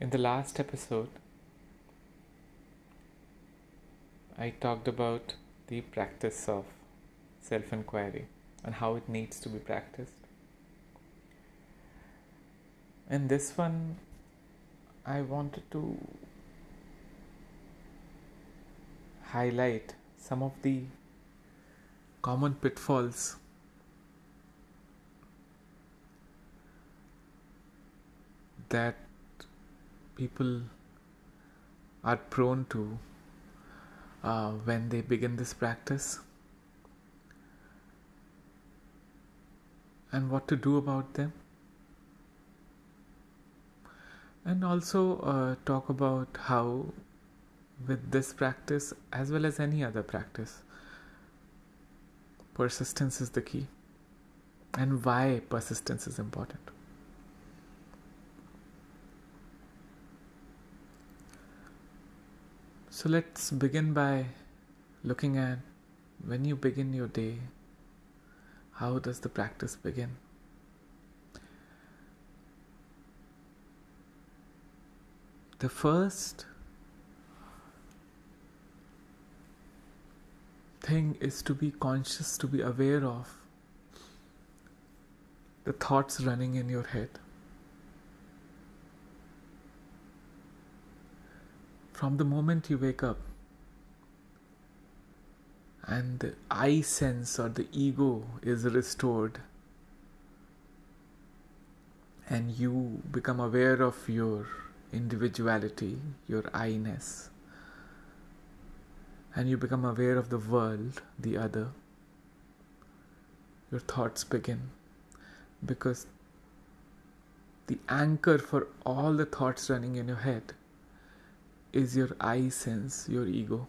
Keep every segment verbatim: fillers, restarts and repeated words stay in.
In the last episode, I talked about the practice of self-enquiry and how it needs to be practiced. In this one, I wanted to highlight some of the common pitfalls that people are prone to uh, when they begin this practice, and what to do about them, and also uh, talk about how with this practice as well as any other practice, persistence is the key, and why persistence is important. So let's begin by looking at when you begin your day, how does the practice begin? The first thing is to be conscious, to be aware of the thoughts running in your head. From the moment you wake up and the I sense or the ego is restored and you become aware of your individuality, your I-ness, and you become aware of the world, the other, your thoughts begin, because the anchor for all the thoughts running in your head is your I sense, your ego.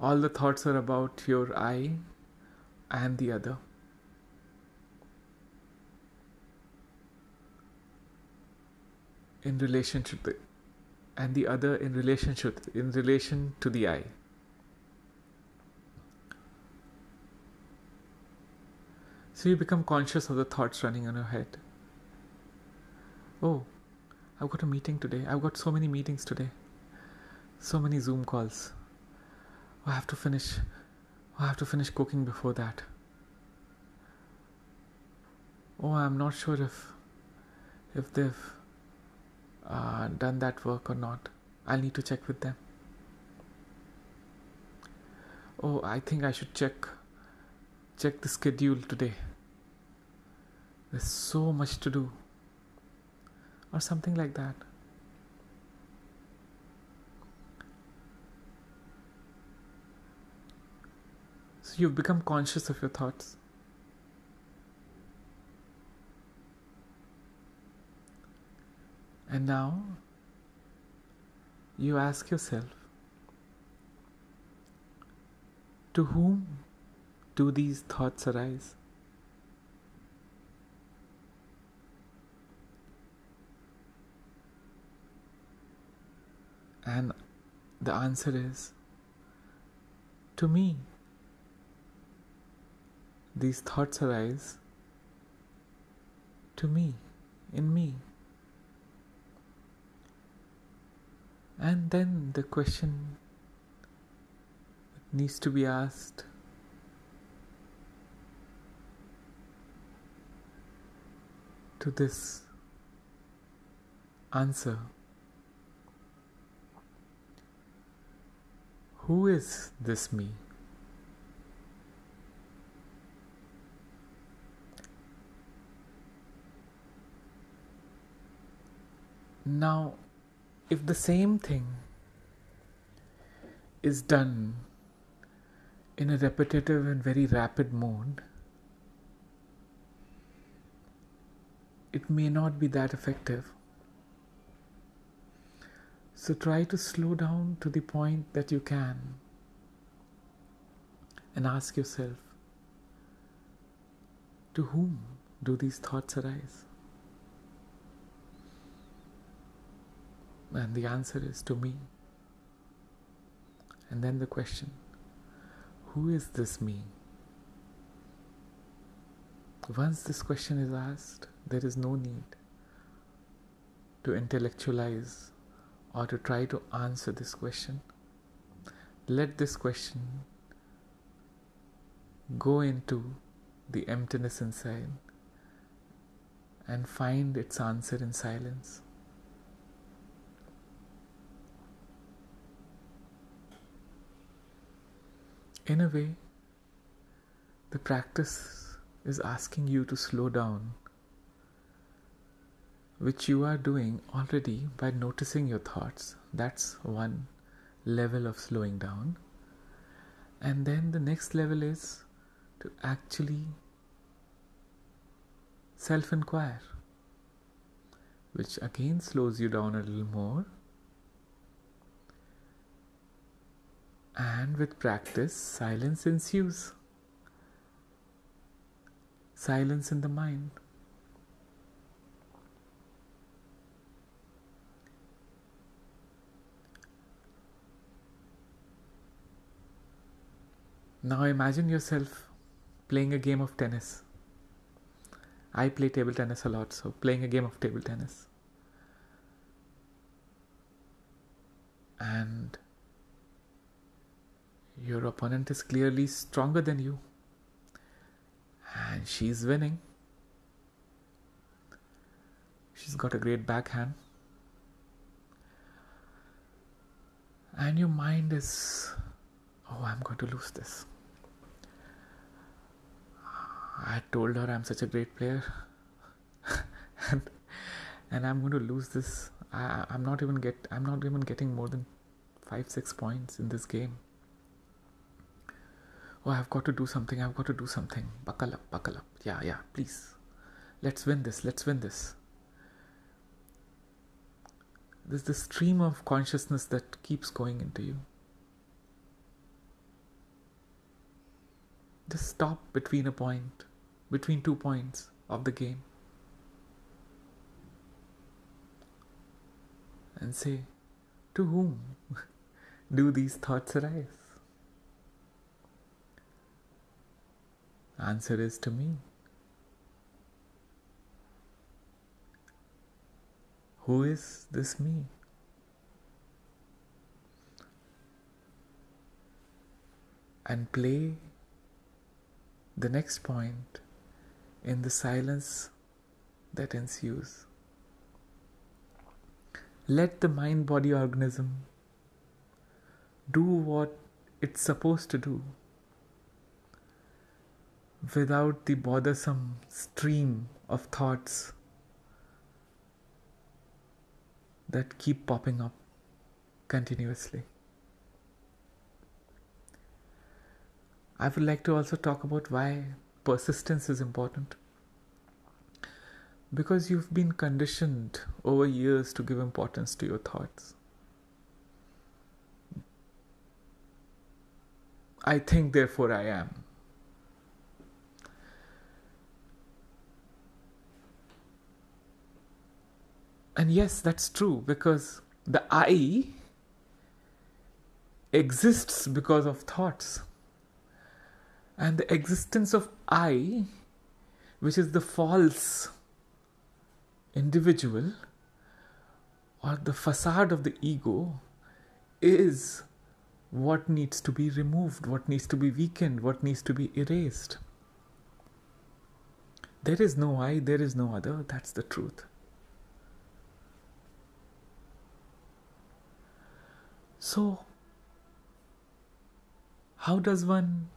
All the thoughts are about your I and the other. In relationship to, and the other in relationship in relation to the I. So you become conscious of the thoughts running in your head. Oh, I've got a meeting today. I've got so many meetings today. So many Zoom calls. Oh, I have to finish. Oh, I have to finish cooking before that. Oh, I'm not sure if if they've uh, done that work or not. I'll need to check with them. Oh, I think I should check check the schedule today. There's so much to do, or something like that. So you've become conscious of your thoughts. And now you ask yourself, to whom do these thoughts arise? And the answer is, to me. These thoughts arise to me, in me. And then the question needs to be asked, to this answer, who is this me? Now, if the same thing is done in a repetitive and very rapid mode, it may not be that effective. So try to slow down to the point that you can and ask yourself, to whom do these thoughts arise? And the answer is, to me. And then the question, who is this me? Once this question is asked, there is no need to intellectualize or to try to answer this question. Let this question go into the emptiness inside and find its answer in silence. In a way, the practice is asking you to slow down, which you are doing already by noticing your thoughts. That's one level of slowing down. And then the next level is to actually self-enquire, which again slows you down a little more. And with practice, silence ensues. Silence in the mind. Now imagine yourself playing a game of tennis. I play table tennis a lot, so playing a game of table tennis. And your opponent is clearly stronger than you, and she's winning. She's got a great backhand, and your mind is, oh, I'm going to lose this. I told her I'm such a great player, and, and I'm going to lose this. I, I'm not even get. I'm not even getting more than five, six points in this game. Oh, I've got to do something, I've got to do something. Buckle up, buckle up. Yeah, yeah, please. Let's win this, let's win this. There's the stream of consciousness that keeps going into you. Just stop between a point, between two points of the game. And say, to whom do these thoughts arise? Answer is to me. Who is this me? And play the next point in the silence that ensues. Let the mind-body organism do what it's supposed to do, without the bothersome stream of thoughts that keep popping up continuously. I would like to also talk about why persistence is important. Because you've been conditioned over years to give importance to your thoughts. I think, therefore I am. And yes, that's true, because the I exists because of thoughts. And the existence of I, which is the false individual or the facade of the ego, is what needs to be removed, what needs to be weakened, what needs to be erased. There is no I, there is no other, that's the truth. So, how does one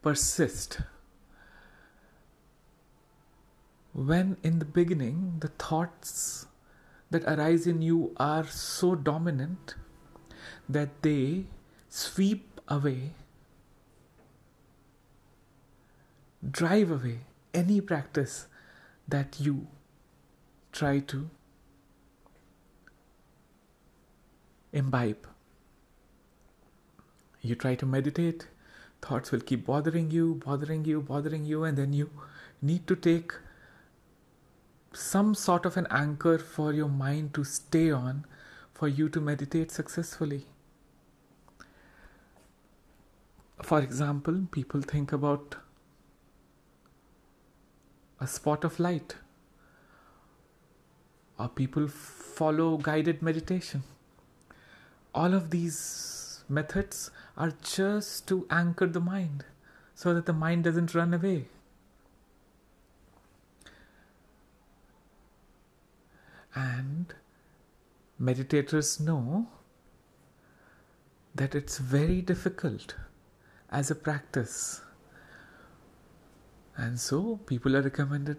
persist when in the beginning the thoughts that arise in you are so dominant that they sweep away, drive away any practice that you try to imbibe. You try to meditate, thoughts will keep bothering you, bothering you, bothering you, and then you need to take some sort of an anchor for your mind to stay on for you to meditate successfully. For example, people think about a spot of light or people follow guided meditation. All of these methods are just to anchor the mind so that the mind doesn't run away. And meditators know that it's very difficult as a practice. And so people are recommended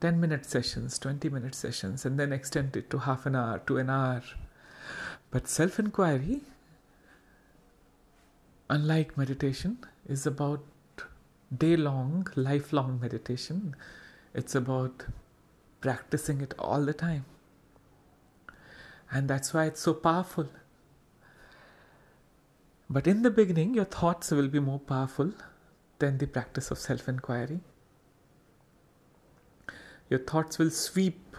ten minute sessions, twenty minute sessions, and then extend it to half an hour, to an hour. But self-enquiry, unlike meditation, is about day-long, lifelong meditation. It's about practicing it all the time. And that's why it's so powerful. But in the beginning, your thoughts will be more powerful than the practice of self-enquiry. Your thoughts will sweep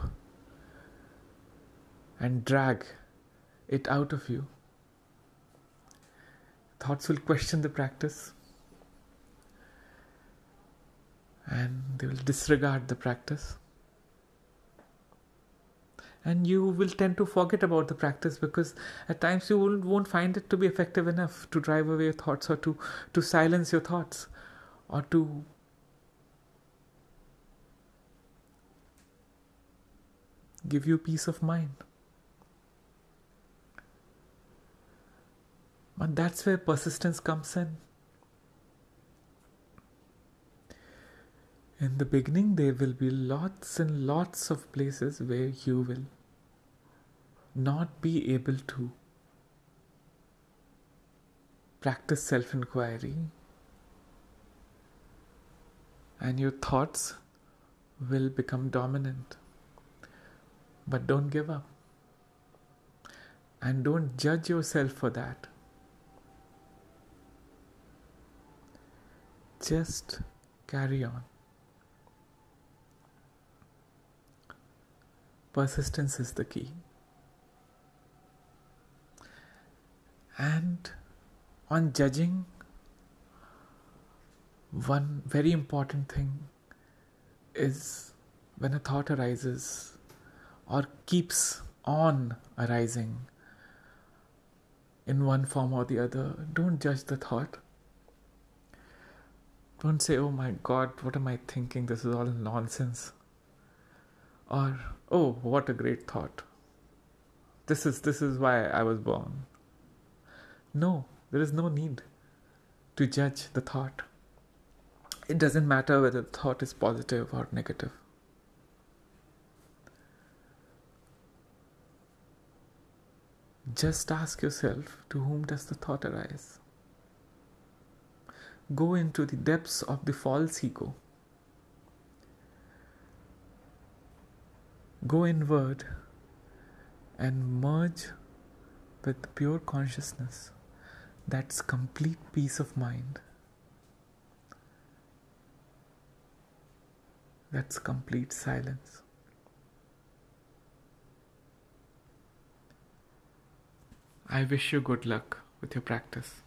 and drag it out of you. Thoughts will question the practice, and they will disregard the practice. And you will tend to forget about the practice, because at times you won't, won't find it to be effective enough to drive away your thoughts, or to, to silence your thoughts, or to give you peace of mind. And that's where persistence comes in. In the beginning, there will be lots and lots of places where you will not be able to practice self-enquiry, and your thoughts will become dominant. But don't give up, and don't judge yourself for that. Just carry on. Persistence is the key. And on judging, one very important thing is when a thought arises or keeps on arising in one form or the other, don't judge the thought. Don't say, "Oh my God, what am I thinking? This is all nonsense." Or, "Oh, what a great thought. This is this is why I was born." No, there is no need to judge the thought. It doesn't matter whether the thought is positive or negative. Just ask yourself, to whom does the thought arise? Go into the depths of the false ego. Go inward and merge with pure consciousness. That's complete peace of mind. That's complete silence. I wish you good luck with your practice.